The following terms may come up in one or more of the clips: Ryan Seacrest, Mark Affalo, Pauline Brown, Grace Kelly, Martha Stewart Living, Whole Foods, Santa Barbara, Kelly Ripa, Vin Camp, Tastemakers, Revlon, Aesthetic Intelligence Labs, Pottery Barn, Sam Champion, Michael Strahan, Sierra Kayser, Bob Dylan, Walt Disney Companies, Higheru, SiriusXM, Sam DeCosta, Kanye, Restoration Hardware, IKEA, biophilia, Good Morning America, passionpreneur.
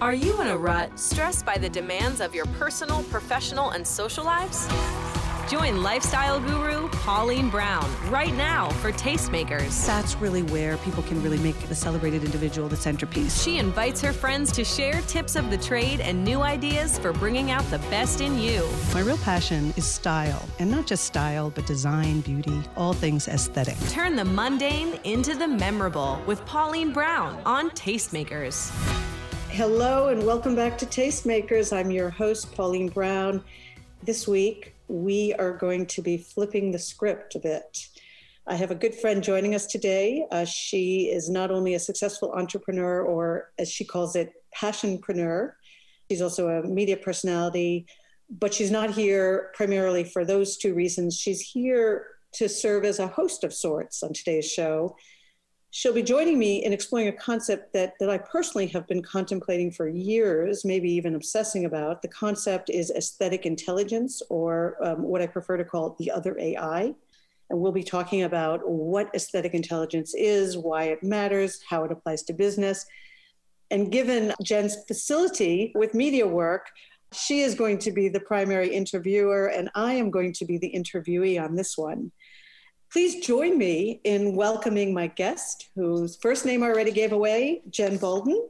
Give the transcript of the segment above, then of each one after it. Are you in a rut, stressed by the demands of your personal, professional, and social lives? Join lifestyle guru Pauline Brown right now for Tastemakers. That's really where people can really make the celebrated individual the centerpiece. She invites her friends to share tips of the trade and new ideas for bringing out the best in you. My real passion is style, and not just style, but design, beauty, all things aesthetic. Turn the mundane into the memorable with Pauline Brown on Tastemakers. Hello and welcome back to Tastemakers. I'm your host, Pauline Brown. This week, we are going to be flipping the script a bit. I have a good friend joining us today. She is not only a successful entrepreneur, or as she calls it, passionpreneur. She's also a media personality, but she's not here primarily for those two reasons. She's here to serve as a host of sorts on today's show. She'll be joining me in exploring a concept that I personally have been contemplating for years, maybe even obsessing about. The concept is aesthetic intelligence, or what I prefer to call the other AI. And we'll be talking about what aesthetic intelligence is, why it matters, how it applies to business. And given Jen's facility with media work, she is going to be the primary interviewer, and I am going to be the interviewee on this one. Please join me in welcoming my guest, whose first name I already gave away, Jen Boulden.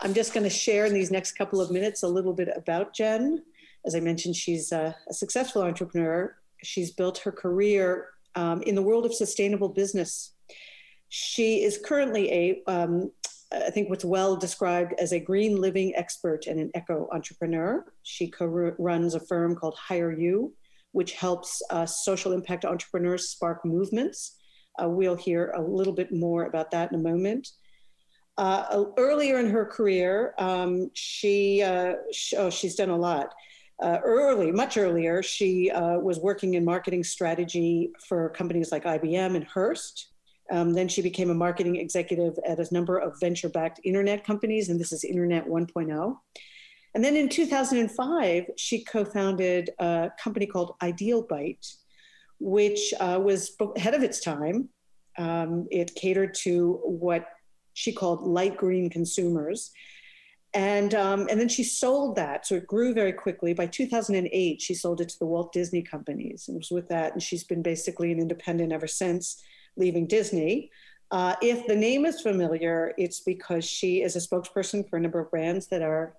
I'm just going to share in these next couple of minutes a little bit about Jen. As I mentioned, she's a successful entrepreneur. She's built her career in the world of sustainable business. She is currently I think what's well described as a green living expert and an eco entrepreneur. She runs a firm called Higheru, which helps social impact entrepreneurs spark movements. We'll hear a little bit more about that in a moment. Earlier in her career, she's done a lot. Much earlier, she was working in marketing strategy for companies like IBM and Hearst. Then she became a marketing executive at a number of venture-backed internet companies, and this is Internet 1.0. And then in 2005, she co-founded a company called Ideal Bite, which was ahead of its time. It catered to what she called light green consumers. And then she sold that. So it grew very quickly. By 2008, she sold it to the Walt Disney Companies. And it was with that. And she's been basically an independent ever since leaving Disney. If the name is familiar, it's because she is a spokesperson for a number of brands that are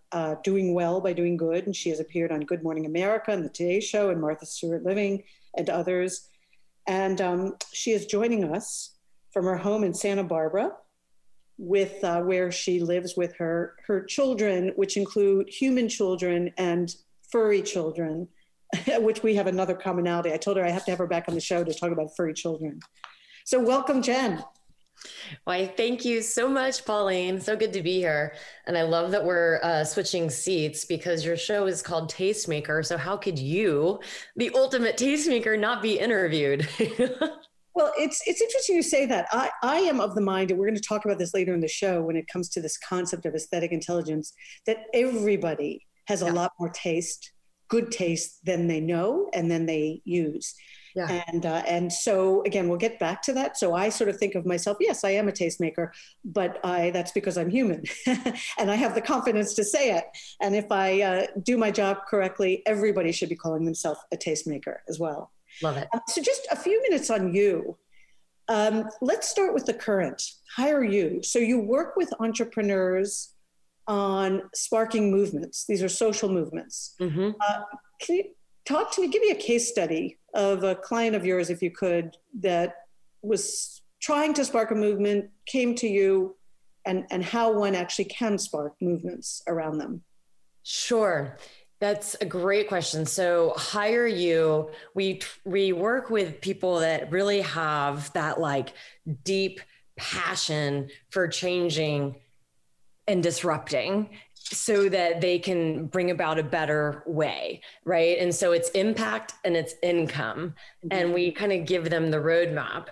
doing well by doing good. And she has appeared on Good Morning America and The Today Show and Martha Stewart Living and others. And she is joining us from her home in Santa Barbara, with where she lives with her children, which include human children and furry children, which we have another commonality. I told her I have to have her back on the show to talk about furry children. So welcome, Jen. Why, thank you so much, Pauline. So good to be here. And I love that we're switching seats, because your show is called Tastemaker. So how could you, the ultimate tastemaker, not be interviewed? Well, it's interesting you say that. I am of the mind, and we're going to talk about this later in the show when it comes to this concept of aesthetic intelligence, that everybody has a lot more taste, good taste, than they know and then they use. Yeah. And so again, we'll get back to that. So I sort of think of myself, yes, I am a tastemaker, but that's because I'm human and I have the confidence to say it. And if I do my job correctly, everybody should be calling themselves a tastemaker as well. Love it. So just a few minutes on you. Let's start with the current Higheru. So you work with entrepreneurs on sparking movements. These are social movements. Mm-hmm. Can you talk to me, give me a case study of a client of yours, if you could, that was trying to spark a movement, came to you, and how one actually can spark movements around them. Sure. That's a great question. So Higheru, we work with people that really have that like deep passion for changing and disrupting, so that they can bring about a better way, right? And so it's impact and it's income. Mm-hmm. And we kind of give them the roadmap.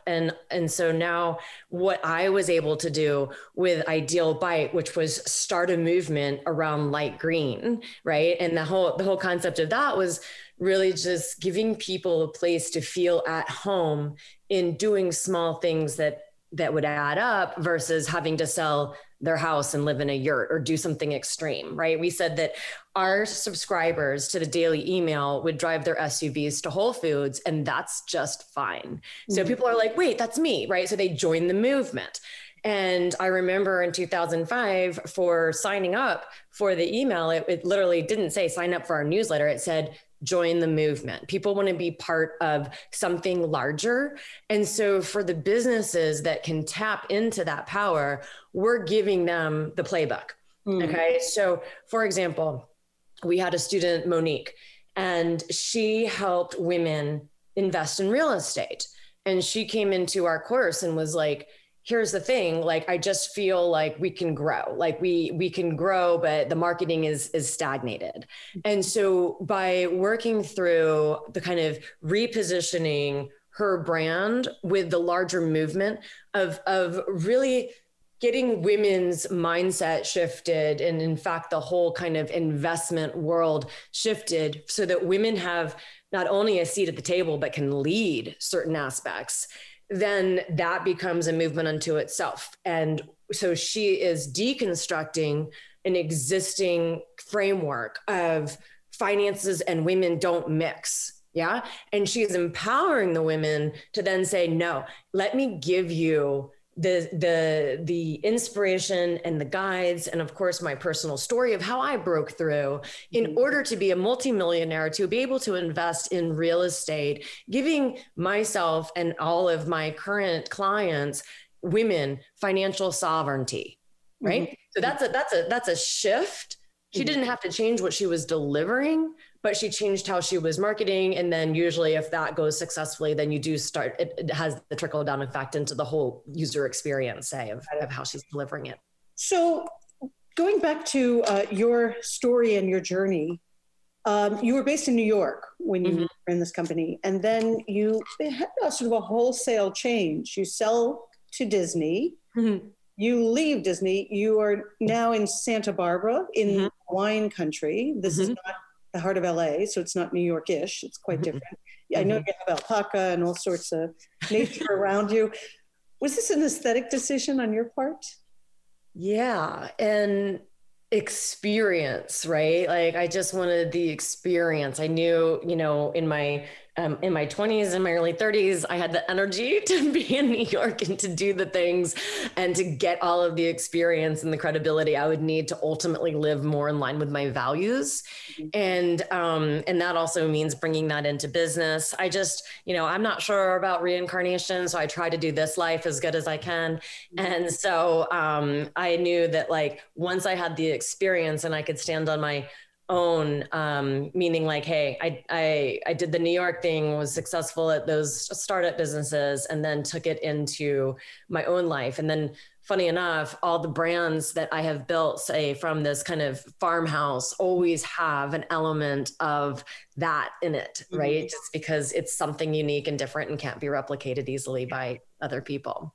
And so now what I was able to do with Ideal Bite, which was start a movement around light green, right? And the whole concept of that was really just giving people a place to feel at home in doing small things that would add up, versus having to sell their house and live in a yurt or do something extreme, right? We said that our subscribers to the daily email would drive their SUVs to Whole Foods, and that's just fine. So people are like, wait, that's me, right? So they join the movement. And I remember in 2005 for signing up for the email, it literally didn't say sign up for our newsletter. It said, join the movement. People want to be part of something larger. And so for the businesses that can tap into that power, we're giving them the playbook. Mm. Okay. So for example, we had a student, Monique, and she helped women invest in real estate. And she came into our course and was like, here's the thing, like, I just feel like we can grow, like we can grow, but the marketing is stagnated. And so by working through the kind of repositioning her brand with the larger movement of really getting women's mindset shifted, and in fact, the whole kind of investment world shifted so that women have not only a seat at the table, but can lead certain aspects, then that becomes a movement unto itself. And so she is deconstructing an existing framework of finances and women don't mix. Yeah. And she's empowering the women to then say, no, let me give you the inspiration and the guides. And of course, my personal story of how I broke through in order to be a multimillionaire, to be able to invest in real estate, giving myself and all of my current clients, women, financial sovereignty. Right. Mm-hmm. So that's a shift. She didn't have to change what she was delivering, but she changed how she was marketing. And then usually if that goes successfully, then you do start, it has the trickle down effect into the whole user experience, say, of how she's delivering it. So going back to your story and your journey, you were based in New York when you were in this company, and then you had a sort of a wholesale change. You sell to Disney, you leave Disney, you are now in Santa Barbara in wine country. This is not the heart of LA, so it's not New York-ish. It's quite different. I know you have alpaca and all sorts of nature around you. Was this an aesthetic decision on your part? Yeah, and experience, right? Like I just wanted the experience. I knew, you know, in my 20s and my early 30s, I had the energy to be in New York and to do the things and to get all of the experience and the credibility I would need to ultimately live more in line with my values. And that also means bringing that into business. I just, you know, I'm not sure about reincarnation, so I try to do this life as good as I can. And so I knew that like, once I had the experience and I could stand on my own, meaning like, hey, I did the New York thing, was successful at those startup businesses, and then took it into my own life. And then funny enough, all the brands that I have built, say from this kind of farmhouse, always have an element of that in it, right? Just because it's something unique and different and can't be replicated easily by other people.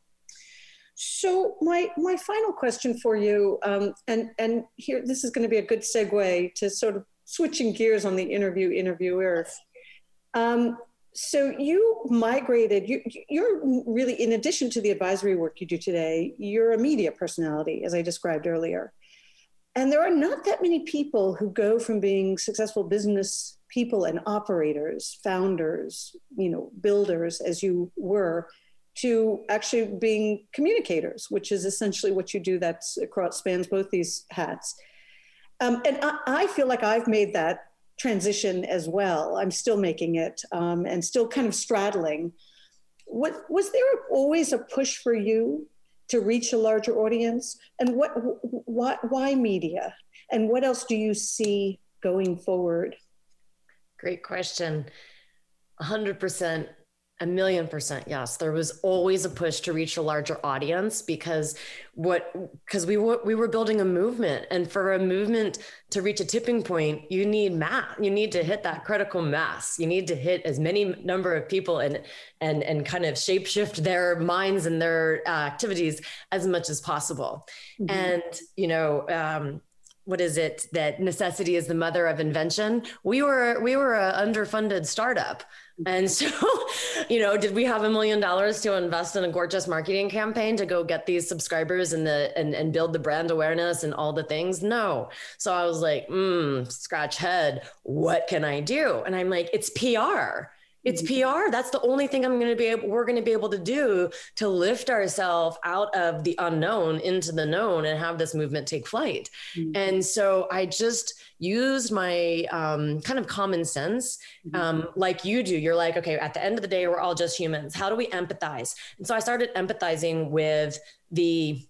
So my final question for you, and here, this is going to be a good segue to sort of switching gears on the interviewer. So you migrated, you're really, in addition to the advisory work you do today, you're a media personality, as I described earlier. And there are not that many people who go from being successful business people and operators, founders, you know, builders, as you were, to actually being communicators, which is essentially what you do. That's across, spans both these hats. And I feel like I've made that transition as well. I'm still making it and still kind of straddling. Was there always a push for you to reach a larger audience? And why media? And what else do you see going forward? Great question. 100%. 1,000,000%. Yes. There was always a push to reach a larger audience because we were building a movement, and for a movement to reach a tipping point, you need mass. You need to hit that critical mass. You need to hit as many number of people and kind of shapeshift their minds and their activities as much as possible. And, you know, what is it, that necessity is the mother of invention. We were a underfunded startup. And so, you know, did we have $1 million to invest in a gorgeous marketing campaign to go get these subscribers and and build the brand awareness and all the things? No. So I was like, scratch head. What can I do? And I'm like, it's PR. It's PR. That's the only thing we're going to be able to do to lift ourselves out of the unknown into the known and have this movement take flight. Mm-hmm. And so I just used my kind of common sense, like you do. You're like, okay, at the end of the day, we're all just humans. How do we empathize? And so I started empathizing with the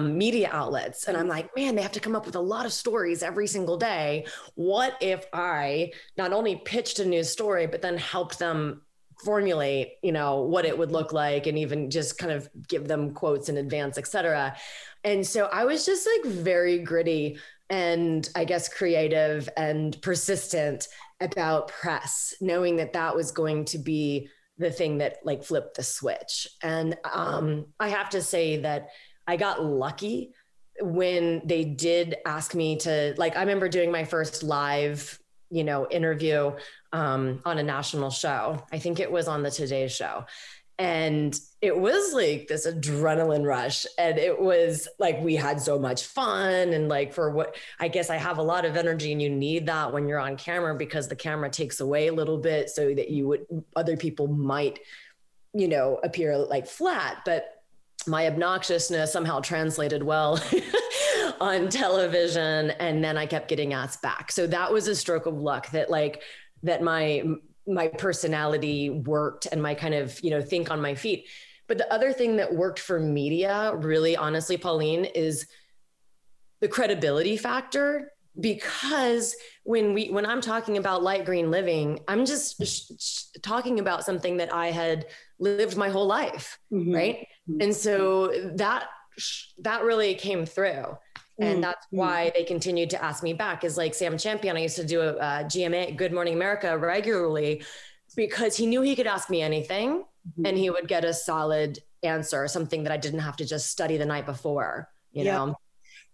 media outlets. And I'm like, man, they have to come up with a lot of stories every single day. What if I not only pitched a news story, but then helped them formulate, you know, what it would look like, and even just kind of give them quotes in advance, et cetera. And so I was just like very gritty and I guess creative and persistent about press, knowing that that was going to be the thing that like flipped the switch. And I have to say that I got lucky when they did ask me to, like, I remember doing my first live, you know, interview on a national show. I think it was on the Today Show. And it was like this adrenaline rush. And it was like, we had so much fun. And like, for what, I guess I have a lot of energy, and you need that when you're on camera, because the camera takes away a little bit so that other people might, you know, appear like flat, but my obnoxiousness somehow translated well on television. And then I kept getting asked back. So that was a stroke of luck that my personality worked and my kind of, you know, think on my feet. But the other thing that worked for media, really honestly, Pauline, is the credibility factor. Because when I'm talking about light green living, I'm just talking about something that I had lived my whole life, right? Mm-hmm. And so that really came through. And that's why they continued to ask me back, is like Sam Champion. I used to do a GMA, Good Morning America, regularly, because he knew he could ask me anything and he would get a solid answer, something that I didn't have to just study the night before, you know?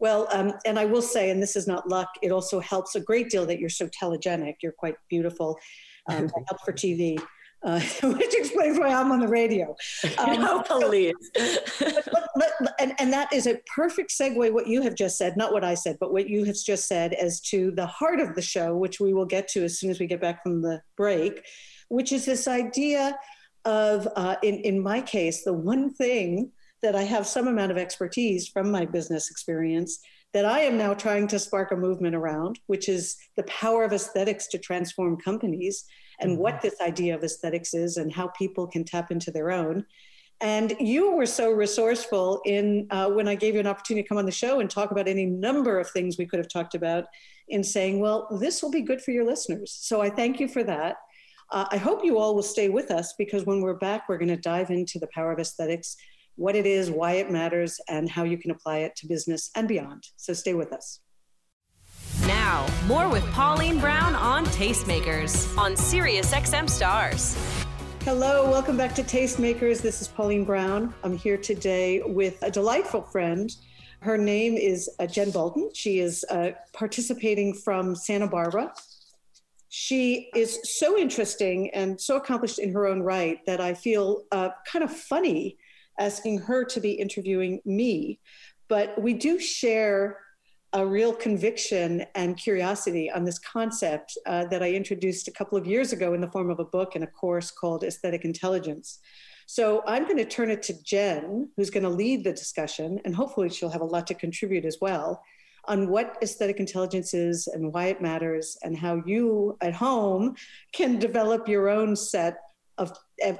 Well, and I will say, and this is not luck, it also helps a great deal that you're so telegenic. You're quite beautiful. That helps for TV, which explains why I'm on the radio. No, please. And that is a perfect segue, what you have just said, not what I said, but what you have just said, as to the heart of the show, which we will get to as soon as we get back from the break, which is this idea of, in my case, the one thing that I have some amount of expertise from my business experience that I am now trying to spark a movement around, which is the power of aesthetics to transform companies, and what this idea of aesthetics is and how people can tap into their own. And you were so resourceful in when I gave you an opportunity to come on the show and talk about any number of things we could have talked about, in saying, well, this will be good for your listeners. So I thank you for that. I hope you all will stay with us, because when we're back, we're going to dive into the power of aesthetics, what it is, why it matters, and how you can apply it to business and beyond. So stay with us. Now, more with Pauline Brown on Tastemakers on SiriusXM Stars. Hello, welcome back to Tastemakers. This is Pauline Brown. I'm here today with a delightful friend. Her name is Jen Boulden. She is participating from Santa Barbara. She is so interesting and so accomplished in her own right that I feel kind of funny asking her to be interviewing me, but we do share a real conviction and curiosity on this concept that I introduced a couple of years ago in the form of a book and a course called Aesthetic Intelligence. So I'm going to turn it to Jen, who's going to lead the discussion, and hopefully she'll have a lot to contribute as well, on what aesthetic intelligence is and why it matters, and how you at home can develop your own set of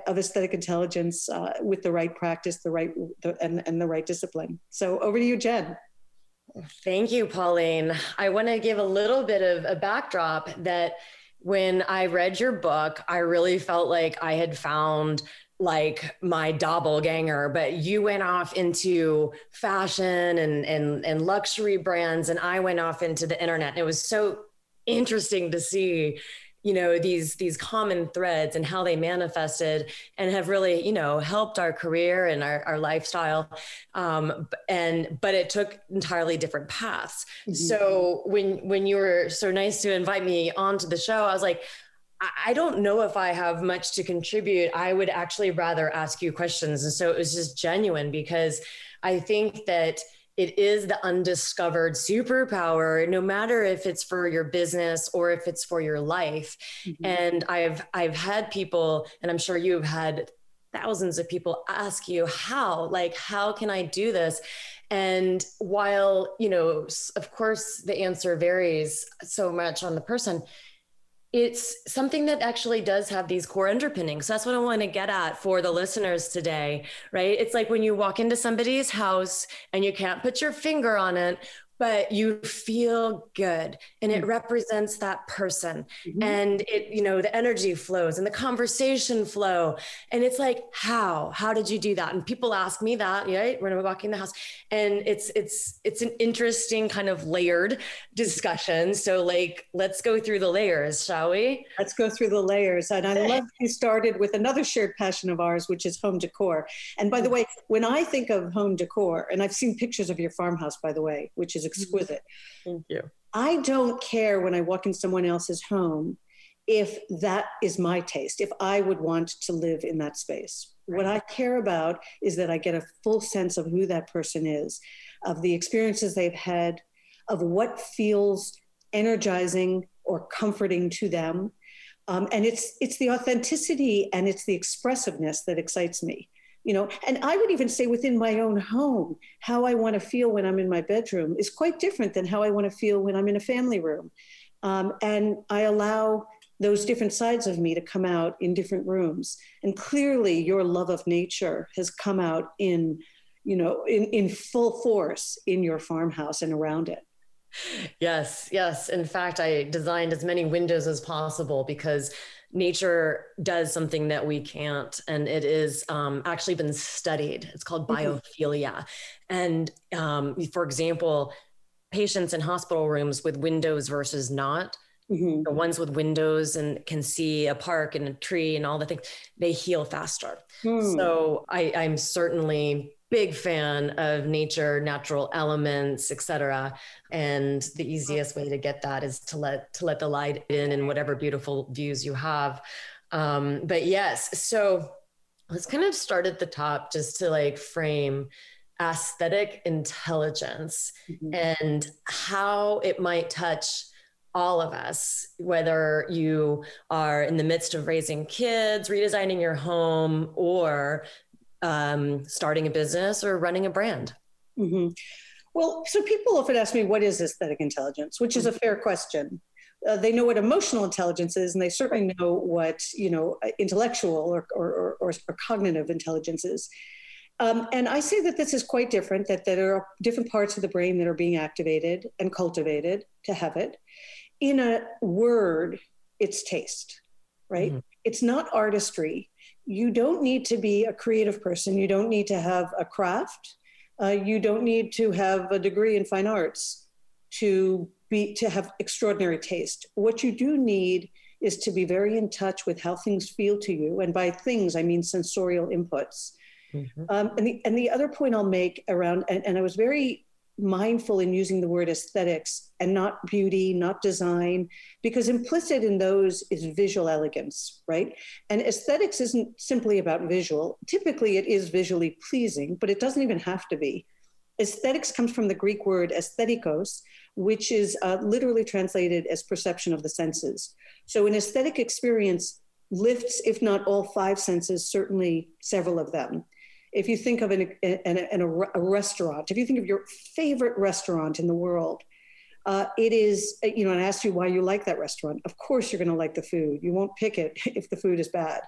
aesthetic intelligence with the right practice, and the right discipline. So over to you, Jen. Thank you, Pauline. I want to give a little bit of a backdrop that when I read your book, I really felt like I had found like my doppelganger, but you went off into fashion and luxury brands, and I went off into the internet. And it was so interesting to see you know, these common threads and how they manifested and have really, you know, helped our career and our lifestyle. But it took entirely different paths. Mm-hmm. So when you were so nice to invite me onto the show, I was like, I don't know if I have much to contribute. I would actually rather ask you questions. And so it was just genuine, because I think that it is the undiscovered superpower, no matter if it's for your business or if it's for your life. Mm-hmm. And I've had people, and I'm sure you've had thousands of people ask you how can I do this? And while, you know, of course the answer varies so much on the person, it's something that actually does have these core underpinnings. So that's what I want to get at for the listeners today, right? It's like when you walk into somebody's house and you can't put your finger on it, but you feel good and it represents that person. Mm-hmm. And it, you know, the energy flows and the conversation flow. And it's like, how did you do that? And people ask me that, right? When we're walking in the house, and it's an interesting kind of layered discussion. So like, let's go through the layers, shall we? Let's go through the layers. And I love you started with another shared passion of ours, which is home decor. And by the way, when I think of home decor, and I've seen pictures of your farmhouse, by the way, which is exquisite. Thank you. I don't care when I walk in someone else's home if that is my taste, if I would want to live in that space. Right. What I care about is that I get a full sense of who that person is, of the experiences they've had, of what feels energizing or comforting to them. And it's the authenticity and it's the expressiveness that excites me. You know, and I would even say within my own home, how I want to feel when I'm in my bedroom is quite different than how I want to feel when I'm in a family room. And I allow those different sides of me to come out in different rooms. And clearly your love of nature has come out in, you know, in full force in your farmhouse and around it. Yes, yes. In fact, I designed as many windows as possible because nature does something that we can't, and it is actually been studied. It's called biophilia. And for example, patients in hospital rooms with windows versus not, the ones with windows and can see a park and a tree and all the things, they heal faster. So I'm certainly big fan of nature, natural elements, et cetera. And the easiest way to get that is to let the light in and whatever beautiful views you have. But yes, so let's kind of start at the top just to like frame aesthetic intelligence and how it might touch all of us, whether you are in the midst of raising kids, redesigning your home, or starting a business or running a brand? Well, so people often ask me, what is aesthetic intelligence? Which is a fair question. They know what emotional intelligence is, and they certainly know what, you know, intellectual or cognitive intelligence is. And I say that this is quite different, that there are different parts of the brain that are being activated and cultivated to have it. In a word, it's taste, right? It's not artistry. You don't need to be a creative person. You don't need to have a craft. You don't need to have a degree in fine arts to have extraordinary taste. What you do need is to be very in touch with how things feel to you. And by things, I mean sensorial inputs. And the other point I'll make around, and I was very mindful in using the word aesthetics and not beauty, not design, because implicit in those is visual elegance, right? And aesthetics isn't simply about visual. Typically it is visually pleasing, but it doesn't even have to be. Aesthetics comes from the Greek word aesthetikos, which is literally translated as perception of the senses. So an aesthetic experience lifts, if not all five senses, certainly several of them. If you think of a restaurant, if you think of your favorite restaurant in the world, it is, you know, and I asked you why you like that restaurant. Of course you're going to like the food. You won't pick it if the food is bad.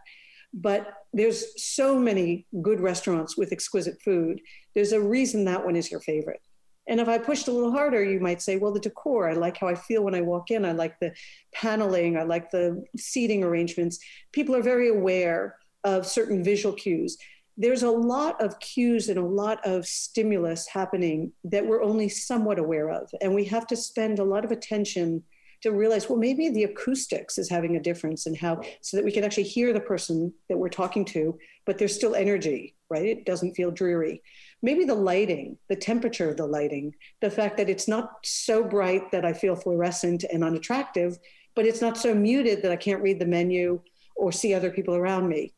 But there's so many good restaurants with exquisite food. There's a reason that one is your favorite. And if I pushed a little harder, you might say, well, the decor, I like how I feel when I walk in. I like the paneling. I like the seating arrangements. People are very aware of certain visual cues. There's a lot of cues and a lot of stimulus happening that we're only somewhat aware of. And we have to spend a lot of attention to realize, well, maybe the acoustics is having a difference in how, so that we can actually hear the person that we're talking to, but there's still energy, right? It doesn't feel dreary. Maybe the lighting, the temperature of the lighting, the fact that it's not so bright that I feel fluorescent and unattractive, but it's not so muted that I can't read the menu or see other people around me.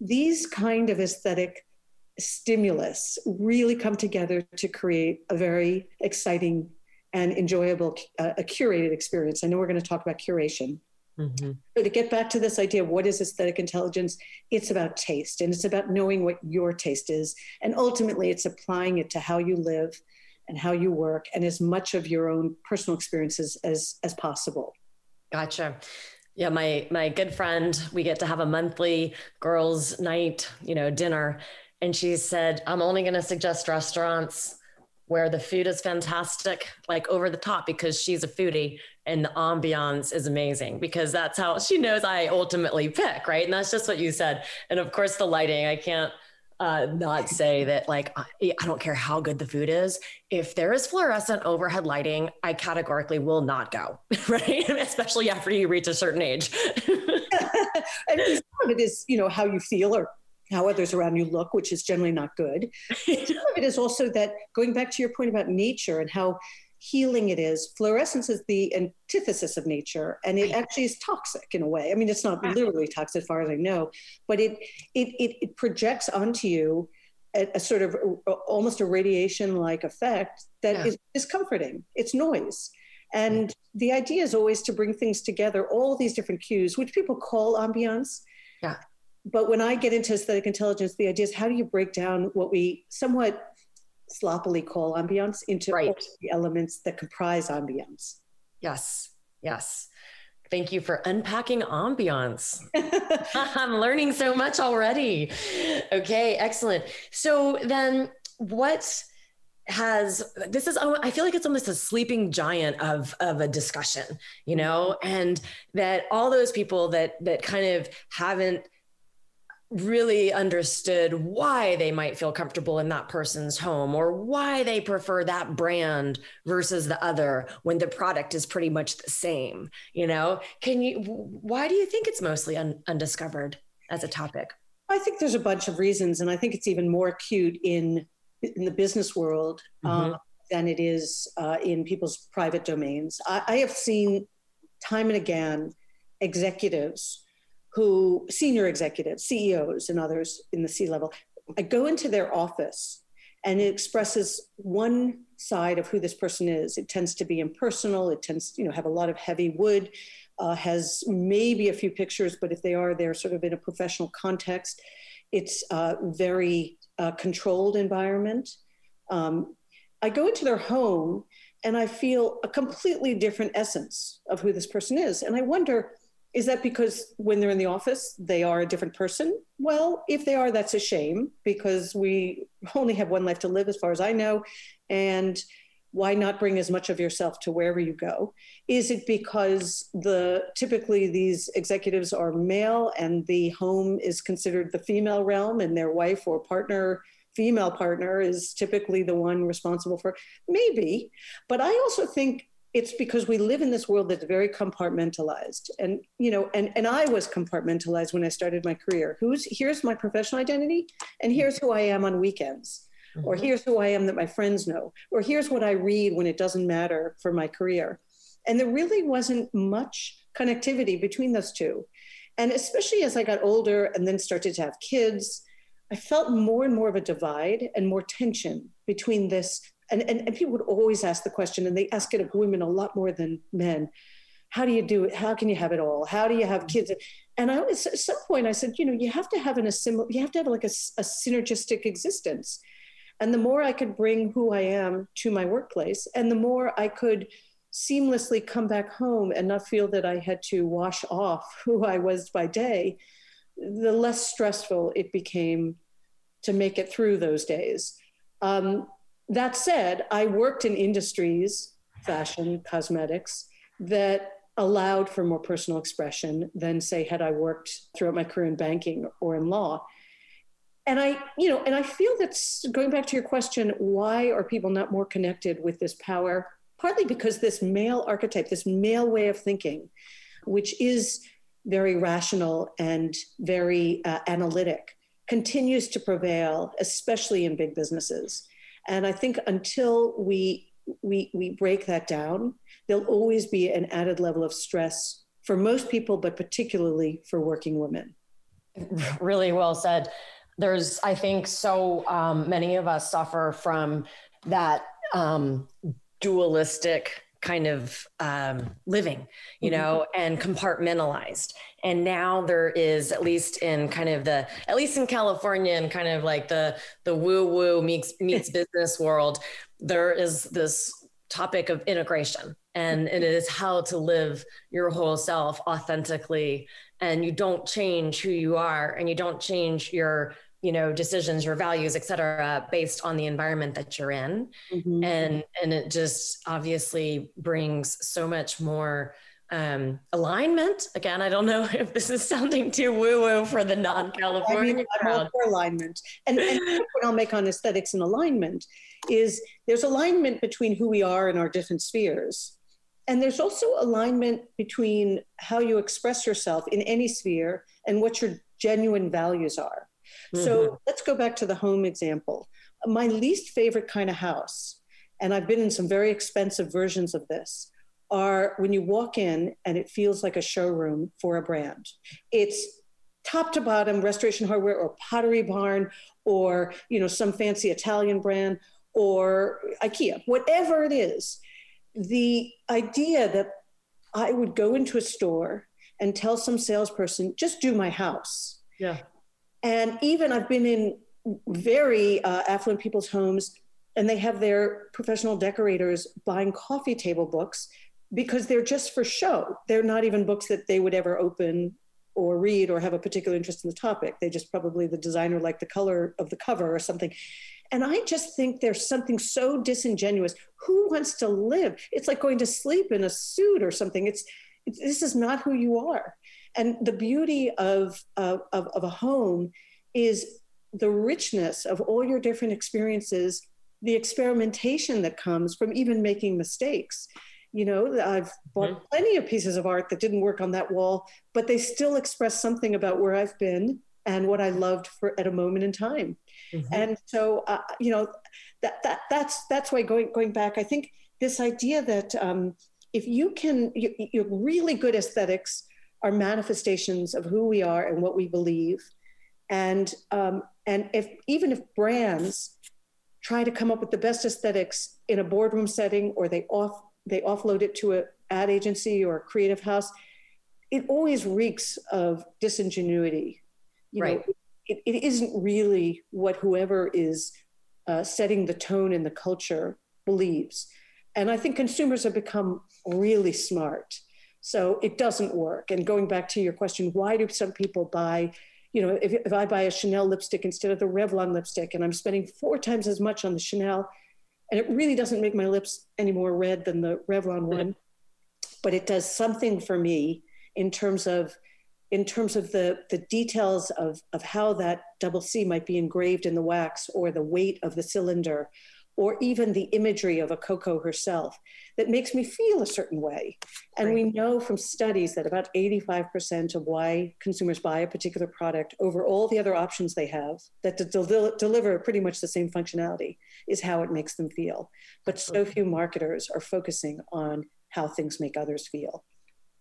These kind of aesthetic stimulus really come together to create a very exciting and enjoyable, a curated experience. I know we're going to talk about curation. Mm-hmm. So to get back to this idea of what is aesthetic intelligence, it's about taste, and it's about knowing what your taste is. And ultimately, it's applying it to how you live and how you work and as much of your own personal experiences as possible. Gotcha. Yeah, my good friend, we get to have a monthly girls' night, dinner. And she said, I'm only going to suggest restaurants where the food is fantastic, like over the top, because she's a foodie and the ambiance is amazing, because that's how she knows I ultimately pick, right? And that's just what you said. And of course, the lighting, I can't not say that, like, I don't care how good the food is. If there is fluorescent overhead lighting, I categorically will not go, right? Especially after you reach a certain age. And some of it is, how you feel or how others around you look, which is generally not good. Some of it is also that, going back to your point about nature and how healing it is, fluorescence is the antithesis of nature, and it actually is toxic in a way. I mean, it's not literally toxic as far as I know, but it projects onto you a sort of almost a radiation-like effect that is discomforting. It's noise. And the idea is always to bring things together, all these different cues, which people call ambiance. Yeah. But when I get into aesthetic intelligence, the idea is, how do you break down what we somewhat sloppily call ambiance into all the elements that comprise ambiance? Yes. Thank you for unpacking ambiance. I'm learning so much already. Okay, excellent. So then what I feel like it's almost a sleeping giant of a discussion, and that all those people that kind of haven't really understood why they might feel comfortable in that person's home, or why they prefer that brand versus the other when the product is pretty much the same. Why do you think it's mostly undiscovered as a topic? I think there's a bunch of reasons, and I think it's even more acute in the business world than it is in people's private domains. I have seen time and again executives who, senior executives, CEOs and others in the C-level, I go into their office and it expresses one side of who this person is. It tends to be impersonal. It tends to have a lot of heavy wood, has maybe a few pictures, but if they are, they're sort of in a professional context. It's a very controlled environment. I go into their home and I feel a completely different essence of who this person is. And I wonder, is that because when they're in the office, they are a different person? Well, if they are, that's a shame, because we only have one life to live, as far as I know. And why not bring as much of yourself to wherever you go? Is it because typically these executives are male and the home is considered the female realm, and their wife or partner, female partner, is typically the one responsible for? Maybe, but I also think it's because we live in this world that's very compartmentalized. And, and I was compartmentalized when I started my career. Here's my professional identity, and here's who I am on weekends, or here's who I am that my friends know, or here's what I read when it doesn't matter for my career. And there really wasn't much connectivity between those two. And especially as I got older and then started to have kids, I felt more and more of a divide and more tension between this. And people would always ask the question, and they ask it of women a lot more than men. How do you do it? How can you have it all? How do you have kids? And I always, at some point I said, you have to have a synergistic existence. And the more I could bring who I am to my workplace, and the more I could seamlessly come back home and not feel that I had to wash off who I was by day, the less stressful it became to make it through those days. That said, I worked in industries, fashion, cosmetics, that allowed for more personal expression than, say, had I worked throughout my career in banking or in law. And I feel that's, going back to your question, why are people not more connected with this power partly because this male archetype, this male way of thinking, which is very rational and very analytic, continues to prevail, especially in big businesses. And I think until we break that down, there'll always be an added level of stress for most people, but particularly for working women. Really well said. There's, I think, so many of us suffer from that dualistic kind of living, you know, and compartmentalized. And now there is, at least in kind of the, at least in California and kind of like the woo-woo meets business world, there is this topic of integration, and it is how to live your whole self authentically. And you don't change who you are, and you don't change your, you know, decisions, your values, et cetera, based on the environment that you're in. Mm-hmm. And it just obviously brings so much more alignment. Again, I don't know if this is sounding too woo-woo for the non-California crowd. For alignment. And what I'll make on aesthetics and alignment is there's alignment between who we are in our different spheres. And there's also alignment between how you express yourself in any sphere and what your genuine values are. So let's go back to the home example. My least favorite kind of house, and I've been in some very expensive versions of this, are when you walk in and it feels like a showroom for a brand. It's top to bottom Restoration Hardware or Pottery Barn or, you know, some fancy Italian brand or IKEA, whatever it is. The idea that I would go into a store and tell some salesperson, just do my house. Yeah. And even I've been in very affluent people's homes, and they have their professional decorators buying coffee table books because they're just for show. They're not even books that they would ever open or read or have a particular interest in the topic. They just probably, the designer liked the color of the cover or something. And I just think there's something so disingenuous. Who wants to live? It's like going to sleep in a suit or something. It's this is not who you are. And the beauty of a home is the richness of all your different experiences, the experimentation that comes from even making mistakes. You know, I've bought plenty of pieces of art that didn't work on that wall, but they still express something about where I've been and what I loved for at a moment in time. Mm-hmm. And so, you know, that's why going back, I think this idea that if you can, you're really good aesthetics are manifestations of who we are and what we believe. And if even if brands try to come up with the best aesthetics in a boardroom setting, or they offload it to an ad agency or a creative house, it always reeks of disingenuity. You know, it isn't really what whoever is setting the tone in the culture believes. And I think consumers have become really smart. So it doesn't work. And going back to your question, why do some people buy, you know, if I buy a Chanel lipstick instead of the Revlon lipstick, and I'm spending 4 times as much on the Chanel, and it really doesn't make my lips any more red than the Revlon one, but it does something for me in terms of the details of how that double C might be engraved in the wax, or the weight of the cylinder, or even the imagery of a Coco herself, that makes me feel a certain way. And we know from studies that about 85% of why consumers buy a particular product over all the other options they have that deliver pretty much the same functionality is how it makes them feel. But so few marketers are focusing on how things make others feel.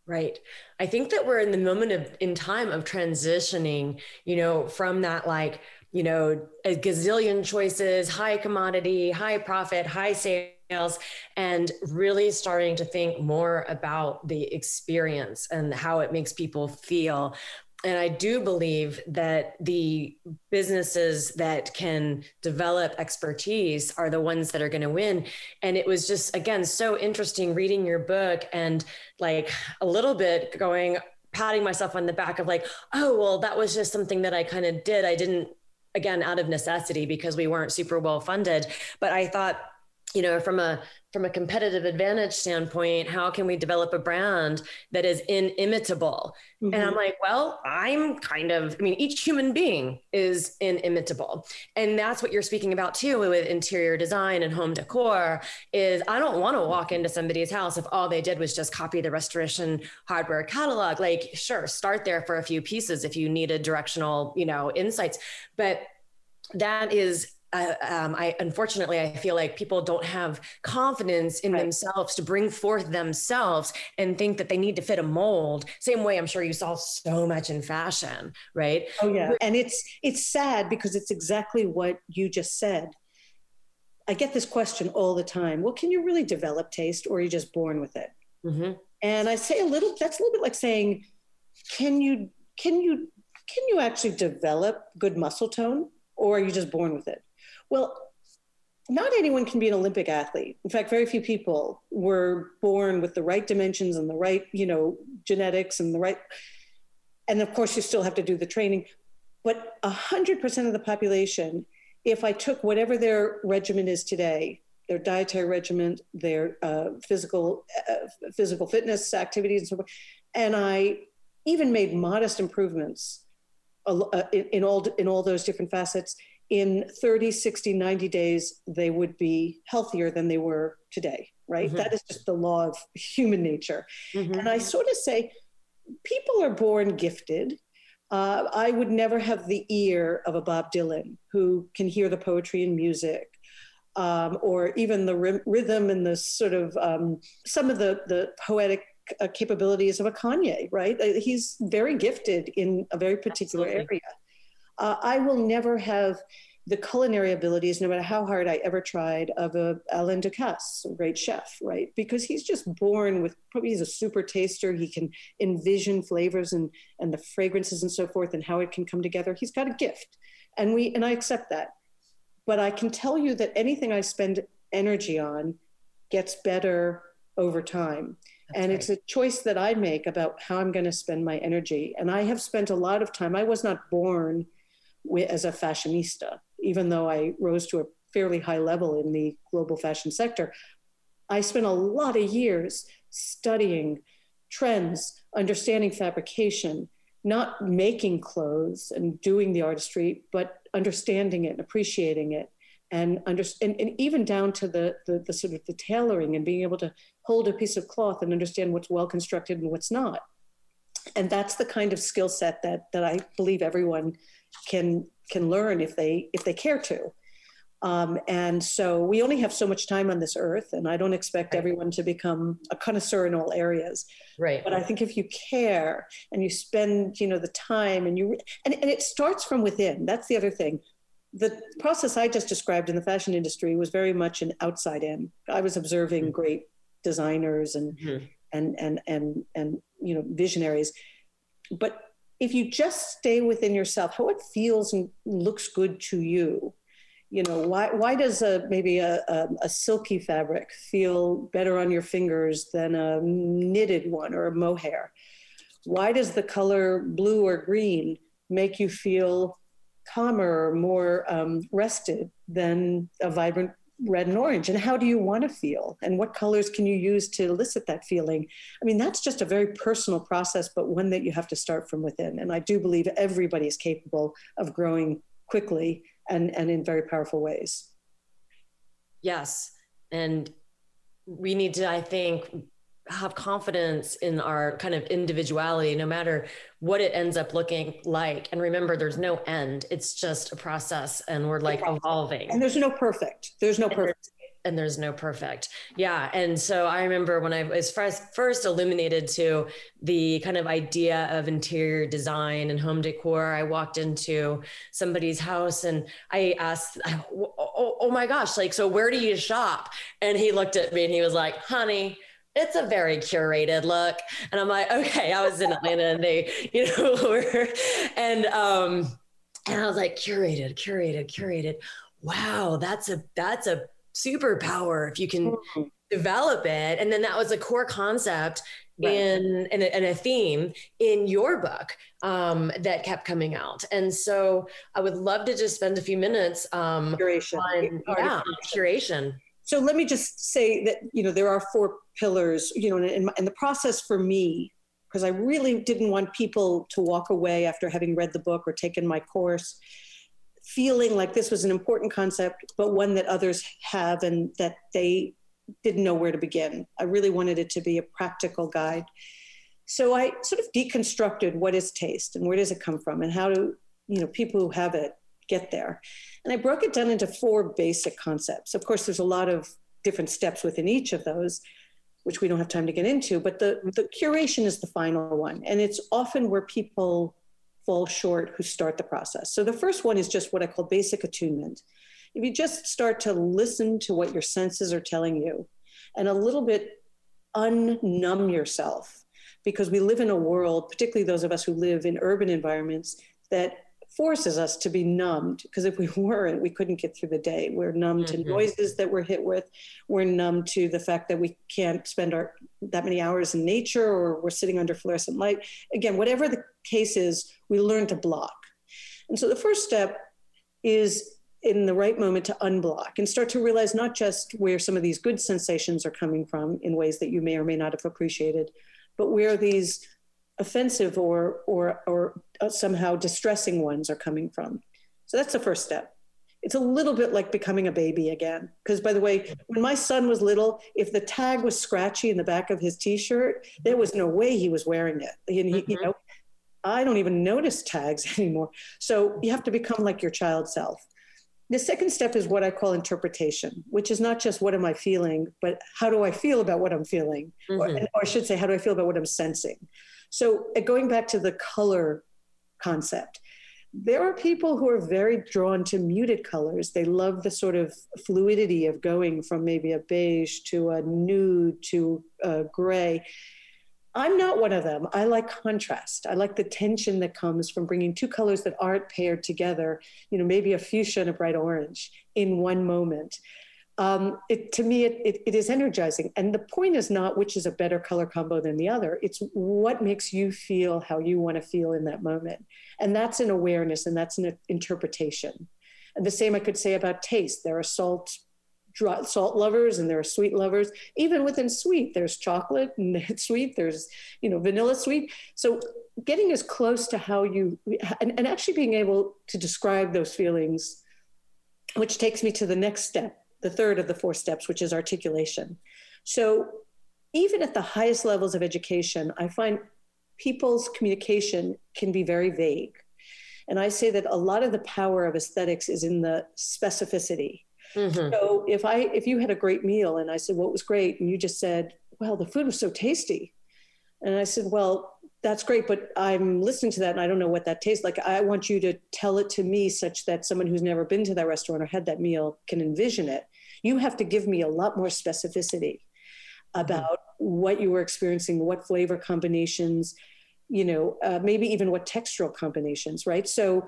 Right. I think that we're in the moment in time of transitioning, you know, from that, like, you know, a gazillion choices, high commodity, high profit, high sales, and really starting to think more about the experience and how it makes people feel. And I do believe that the businesses that can develop expertise are the ones that are going to win. And it was just, again, so interesting reading your book and like a little bit going, patting myself on the back of like, oh, well, that was just something that I kind of did. I didn't, again, out of necessity because we weren't super well funded. But I thought you know, from a competitive advantage standpoint, how can we develop a brand that is inimitable? Mm-hmm. And I'm like, well, each human being is inimitable. And that's what you're speaking about too, with interior design and home decor is I don't want to walk into somebody's house if all they did was just copy the Restoration Hardware catalog. Like, sure, start there for a few pieces if you needed directional, insights. But that is, I feel like people don't have confidence in themselves to bring forth themselves and think that they need to fit a mold. Same way I'm sure you saw so much in fashion, right? Oh yeah. And it's sad because it's exactly what you just said. I get this question all the time. Well, can you really develop taste or are you just born with it? Mm-hmm. And I say that's a little bit like saying, can you actually develop good muscle tone or are you just born with it? Well, not anyone can be an Olympic athlete. In fact, very few people were born with the right dimensions and the right, genetics and the right, and of course you still have to do the training, but 100% of the population, if I took whatever their regimen is today, their dietary regimen, their physical fitness activities and so forth, and I even made modest improvements in all those different facets, in 30, 60, 90 days, they would be healthier than they were today, right? Mm-hmm. That is just the law of human nature. Mm-hmm. And I sort of say, people are born gifted. I would never have the ear of a Bob Dylan who can hear the poetry and music, or even the rhythm and the sort of some of the poetic capabilities of a Kanye, right? He's very gifted in a very particular area. I will never have the culinary abilities, no matter how hard I ever tried, of Alain Ducasse, a great chef, right? Because he's just born with, probably he's a super taster. He can envision flavors and the fragrances and so forth and how it can come together. He's got a gift, and I accept that. But I can tell you that anything I spend energy on gets better over time. It's a choice that I make about how I'm going to spend my energy. And I have spent a lot of time. I was not born as a fashionista, even though I rose to a fairly high level in the global fashion sector. I spent a lot of years studying trends, understanding fabrication, not making clothes and doing the artistry, but understanding it and appreciating it. And even down to the sort of the tailoring and being able to hold a piece of cloth and understand what's well constructed and what's not. And that's the kind of skill set that I believe everyone can learn if they care to. And so we only have so much time on this earth, and I don't expect everyone to become a connoisseur in all areas. Right. But I think if you care and you spend, the time and it starts from within. That's the other thing. The process I just described in the fashion industry was very much an outside in. I was observing mm-hmm. great designers and visionaries. But if you just stay within yourself, how it feels and looks good to you, why does maybe a silky fabric feel better on your fingers than a knitted one or a mohair? Why does the color blue or green make you feel calmer, more rested than a vibrant red and orange? And how do you want to feel? And what colors can you use to elicit that feeling? I mean, that's just a very personal process, but one that you have to start from within. And I do believe everybody is capable of growing quickly and in very powerful ways. Yes. And we need to, I think, have confidence in our kind of individuality, no matter what it ends up looking like. And remember, there's no end. It's just a process, and we're like evolving. And there's no perfect. Yeah. And so I remember when I was first illuminated to the kind of idea of interior design and home decor, I walked into somebody's house and I asked, oh my gosh, like, so where do you shop? And he looked at me and he was like, honey, it's a very curated look. And I'm like, okay, I was in Atlanta and they, were, and I was like, curated. Wow. That's a superpower if you can develop it. And then that was a core concept in a theme in your book that kept coming out. And so I would love to just spend a few minutes on curation. So let me just say that, you know, there are four pillars, you know, and the process for me, because I really didn't want people to walk away after having read the book or taken my course, feeling like this was an important concept, but one that others have and that they didn't know where to begin. I really wanted it to be a practical guide. So I sort of deconstructed what is taste and where does it come from and how do, you know, people who have it get there. And I broke it down into four basic concepts. Of course, there's a lot of different steps within each of those, which we don't have time to get into, but the curation is the final one. And it's often where people fall short who start the process. So the first one is just what I call basic attunement. If you just start to listen to what your senses are telling you and a little bit unnumb yourself, because we live in a world, particularly those of us who live in urban environments, that forces us to be numbed, because if we weren't, we couldn't get through the day. We're numb to noises that we're hit with. We're numb to the fact that we can't spend that many hours in nature, or we're sitting under fluorescent light. Again, whatever the case is, we learn to block. And so the first step is in the right moment to unblock and start to realize not just where some of these good sensations are coming from in ways that you may or may not have appreciated, but where these offensive or somehow distressing ones are coming from. So that's the first step. It's a little bit like becoming a baby again. Because by the way, when my son was little, if the tag was scratchy in the back of his t-shirt, there was no way he was wearing it. And he, you know, I don't even notice tags anymore. So you have to become like your child self. The second step is what I call interpretation, which is not just what am I feeling, but how do I feel about what I'm feeling? Or I should say, how do I feel about what I'm sensing? So going back to the color concept, there are people who are very drawn to muted colors. They love the sort of fluidity of going from maybe a beige to a nude to a gray. I'm not one of them. I like contrast. I like the tension that comes from bringing two colors that aren't paired together, you know, maybe a fuchsia and a bright orange in one moment. To me, it is energizing. And the point is not which is a better color combo than the other. It's what makes you feel how you want to feel in that moment. And that's an awareness, and that's an interpretation. And the same I could say about taste. There are salt lovers and there are sweet lovers. Even within sweet, there's chocolate and it's sweet, there's, you know, vanilla sweet. So getting as close to how you, and actually being able to describe those feelings, which takes me to the next step, the third of the four steps, which is articulation. So even at the highest levels of education, I find people's communication can be very vague. And I say that a lot of the power of aesthetics is in the specificity. So if you had a great meal and I said, well, it was great, and you just said, well, the food was so tasty. And I said, well, that's great, but I'm listening to that and I don't know what that tastes like. I want you to tell it to me such that someone who's never been to that restaurant or had that meal can envision it. You have to give me a lot more specificity about what you were experiencing, what flavor combinations, you know, maybe even what textural combinations, right? So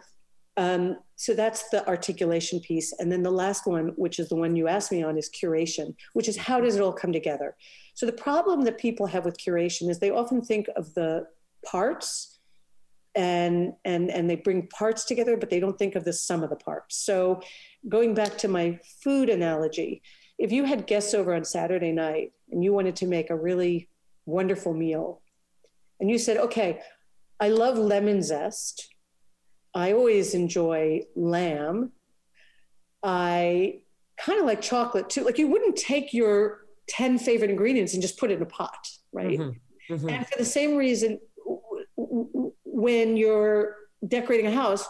that's the articulation piece. And then the last one, which is the one you asked me on, is curation, which is how does it all come together? So the problem that people have with curation is they often think of the parts and they bring parts together, but they don't think of the sum of the parts. So going back to my food analogy, if you had guests over on Saturday night and you wanted to make a really wonderful meal and you said, okay, I love lemon zest. I always enjoy lamb. I kind of like chocolate too. Like you wouldn't take your 10 favorite ingredients and just put it in a pot, right? And for the same reason, when you're decorating a house,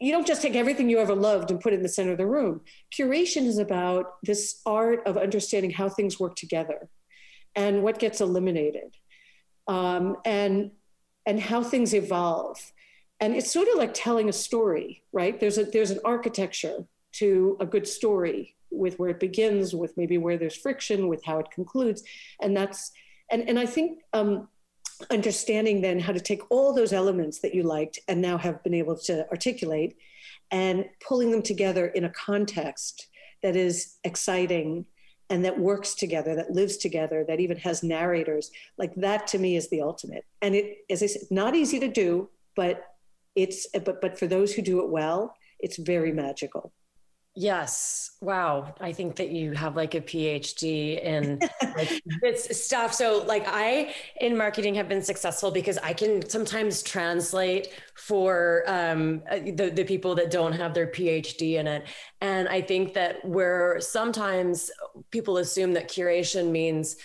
you don't just take everything you ever loved and put it in the center of the room. Curation is about this art of understanding how things work together and what gets eliminated and how things evolve. And it's sort of like telling a story, right? There's an architecture to a good story, with where it begins, with maybe where there's friction, with how it concludes. And that's, and I think understanding then how to take all those elements that you liked and now have been able to articulate and pulling them together in a context that is exciting and that works together, that lives together, that even has narrators, like that to me is the ultimate. And it, as I said, not easy to do, but for those who do it well, it's very magical. Yes. Wow. I think that you have like a PhD in like this stuff. So like I, in marketing, have been successful because I can sometimes translate for the people that don't have their PhD in it. And I think that where sometimes people assume that curation means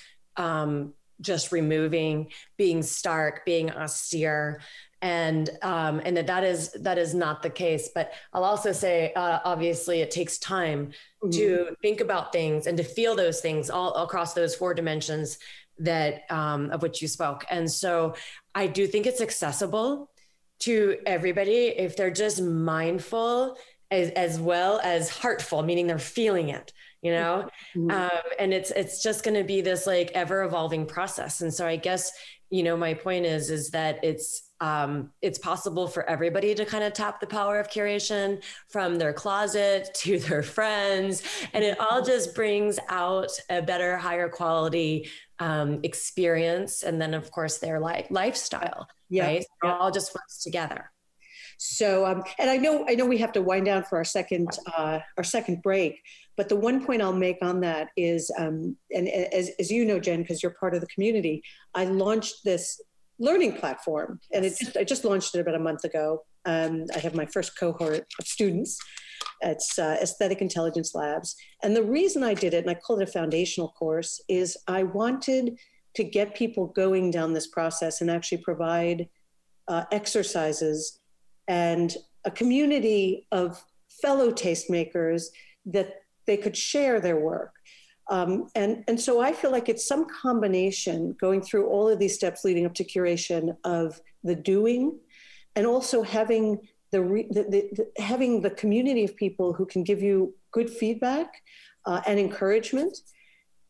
just removing, being stark, being austere, and that is not the case. But I'll also say, obviously, it takes time mm-hmm. to think about things and to feel those things all across those four dimensions that of which you spoke. And so I do think it's accessible to everybody if they're just mindful as well as heartful, meaning they're feeling it, you know? Mm-hmm. And it's just going to be this like ever evolving process. And so I guess, you know, my point is that it's possible for everybody to kind of tap the power of curation, from their closet to their friends. And it all just brings out a better, higher quality experience. And then of course their lifestyle, yeah. right? So it all just works together. So, and I know we have to wind down for our second break, but the one point I'll make on that is, and as you know, Jen, because you're part of the community, I launched this learning platform. And I just launched it about a month ago. I have my first cohort of students. It's Aesthetic Intelligence Labs. And the reason I did it, and I call it a foundational course, is I wanted to get people going down this process and actually provide exercises and a community of fellow tastemakers that they could share their work. And so I feel like it's some combination going through all of these steps leading up to curation of the doing, and also having having the community of people who can give you good feedback and encouragement.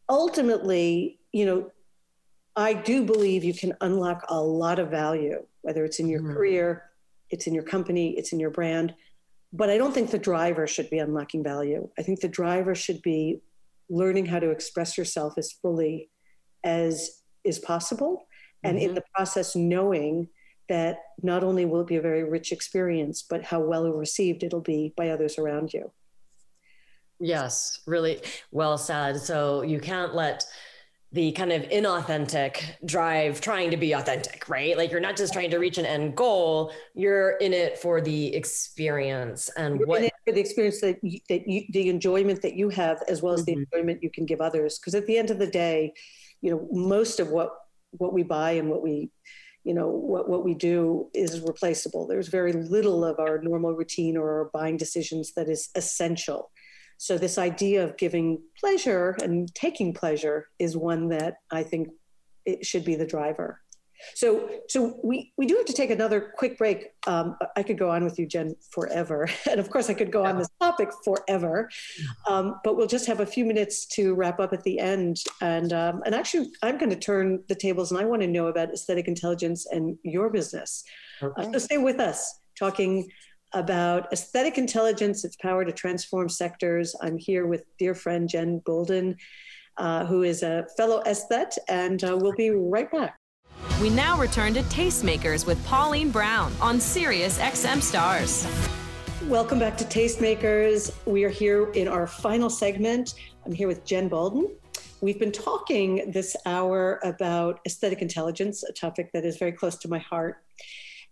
Ultimately, you know, I do believe you can unlock a lot of value, whether it's in your mm-hmm. career, it's in your company, it's in your brand. But I don't think the driver should be unlocking value. I think the driver should be learning how to express yourself as fully as is possible. And mm-hmm. in the process, knowing that not only will it be a very rich experience, but how well received it'll be by others around you. Yes, really well said. So you can't let the kind of inauthentic drive trying to be authentic, right? Like you're not just trying to reach an end goal, you're in it for the experience and you're in it for the experience that you, the enjoyment that you have, as well as mm-hmm. the enjoyment you can give others. Because at the end of the day, you know, most of what we buy and what we, you know, what we do is replaceable. There's very little of our normal routine or our buying decisions that is essential. So this idea of giving pleasure and taking pleasure is one that I think it should be the driver. So we do have to take another quick break. I could go on with you, Jen, forever. And of course I could go on this topic forever, but we'll just have a few minutes to wrap up at the end. And actually I'm going to turn the tables, and I want to know about aesthetic intelligence and your business. Okay. So stay with us talking about aesthetic intelligence, its power to transform sectors. I'm here with dear friend Jen Boulden, who is a fellow aesthete, and we'll be right back. We now return to Tastemakers with Pauline Brown on SiriusXM Stars. Welcome back to Tastemakers. We are here in our final segment. I'm here with Jen Boulden. We've been talking this hour about aesthetic intelligence, a topic that is very close to my heart.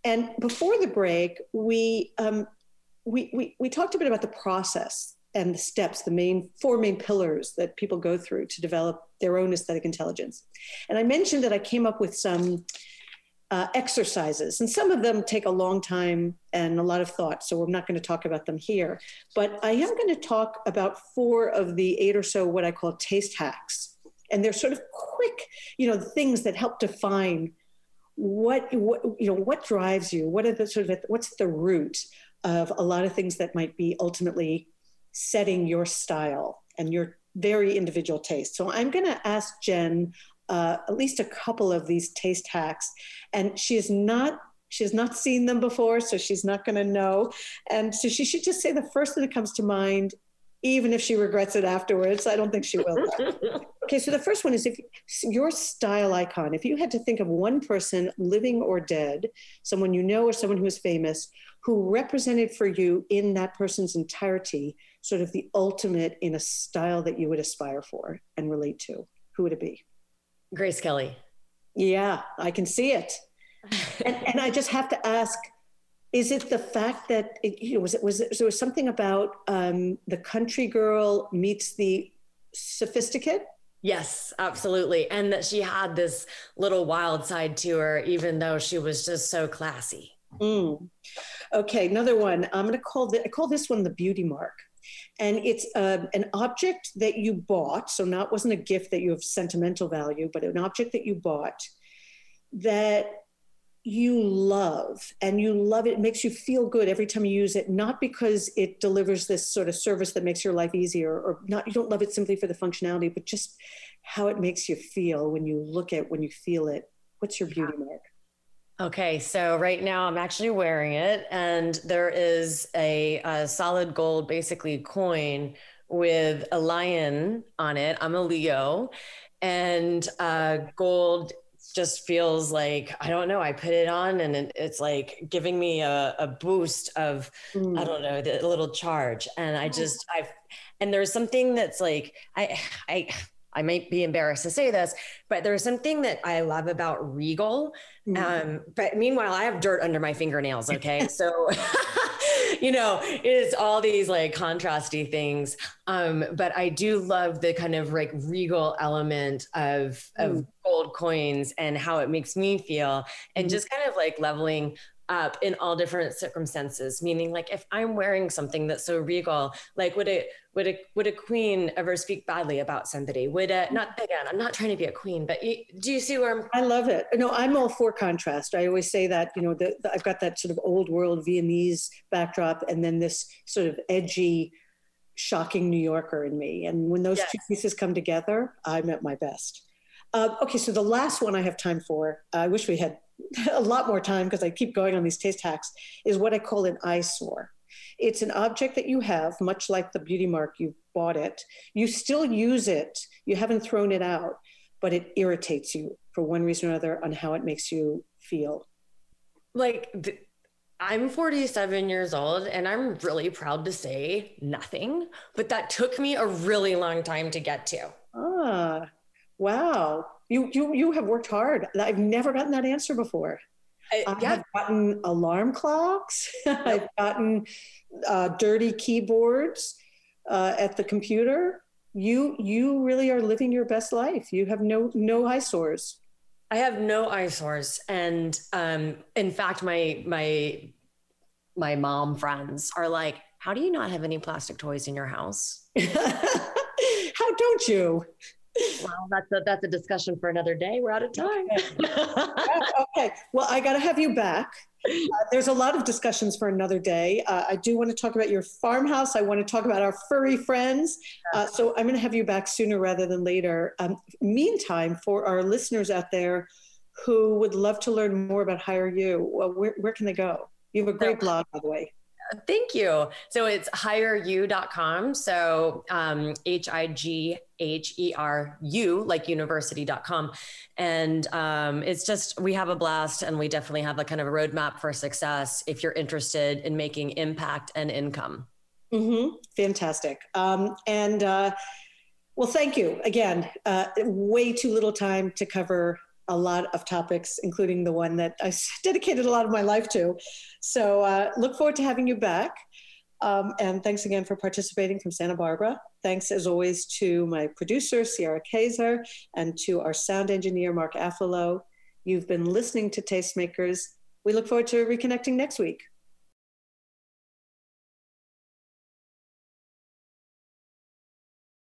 And before the break, we talked a bit about the process and the steps, the four main pillars that people go through to develop their own aesthetic intelligence. And I mentioned that I came up with some exercises, and some of them take a long time and a lot of thought, so we're not going to talk about them here. But I am going to talk about four of the eight or so what I call taste hacks. And they're sort of quick, you know, things that help define what drives you? What are the what's the root of a lot of things that might be ultimately setting your style and your very individual taste? So I'm going to ask Jen at least a couple of these taste hacks, and she has not seen them before, so she's not going to know, and so she should just say the first thing that comes to mind, even if she regrets it afterwards. I don't think she will. Okay, so the first one is, if your style icon, if you had to think of one person, living or dead, someone you know or someone who is famous, who represented for you in that person's entirety sort of the ultimate in a style that you would aspire for and relate to, who would it be? Grace Kelly. Yeah, I can see it. And I just have to ask, is it the fact that there was something about the country girl meets the sophisticate? Yes, absolutely. And that she had this little wild side to her, even though she was just so classy. Mm. Okay, another one. I'm going to call this one the beauty mark. And it's an object that you bought, so not wasn't a gift that you have sentimental value, but an object that you bought that you love, and you love it. It makes you feel good every time you use it, not because it delivers this sort of service that makes your life easier, or not, you don't love it simply for the functionality, but just how it makes you feel when you look at, when you feel it. What's your beauty mark? Okay, so right now I'm actually wearing it, and there is a solid gold, basically coin with a lion on it. I'm a Leo, and gold just feels like, I don't know, I put it on and it's like giving me a boost of, I don't know, a little charge. And and there's something that's like, I might be embarrassed to say this, but there's something that I love about regal. But meanwhile, I have dirt under my fingernails. Okay. So, it's all these like contrasty things. But I do love the kind of like regal element of gold coins and how it makes me feel, and just kind of like leveling up in all different circumstances. Meaning, like, if I'm wearing something that's so regal, like would a queen ever speak badly about somebody? I'm not trying to be a queen, but do you see where I'm? I love it. No, I'm all for contrast. I always say that, I've got that sort of old world Viennese backdrop, and then this sort of edgy, shocking New Yorker in me. And when those two pieces come together, I'm at my best. Okay. So the last one I have time for, I wish we had a lot more time because I keep going on these taste hacks, is what I call an eyesore. It's an object that you have, much like the beauty mark, you bought it, you still use it, you haven't thrown it out, but it irritates you for one reason or another on how it makes you feel. Like, I'm 47 years old, and I'm really proud to say nothing, but that took me a really long time to get to. Ah, wow. You have worked hard. I've never gotten that answer before. I've gotten alarm clocks. I've gotten dirty keyboards at the computer. You really are living your best life. You have no eyesores. I have no eyesores, and in fact, my mom friends are like, "How do you not have any plastic toys in your house? How don't you?" Well, that's a discussion for another day. We're out of time. Okay. Well, I got to have you back. There's a lot of discussions for another day. I do want to talk about your farmhouse. I want to talk about our furry friends. So I'm going to have you back sooner rather than later. Meantime, for our listeners out there who would love to learn more about Higheru, where can they go? You have a great blog, by the way. Thank you. So it's higheru.com. So HIGHERU, like university.com. And it's just, we have a blast, and we definitely have a kind of a roadmap for success if you're interested in making impact and income. Mm-hmm. Fantastic. Well, thank you again. Way too little time to cover a lot of topics, including the one that I dedicated a lot of my life to. So look forward to having you back. And thanks again for participating from Santa Barbara. Thanks as always to my producer, Sierra Kayser, and to our sound engineer, Mark Affalo. You've been listening to Tastemakers. We look forward to reconnecting next week.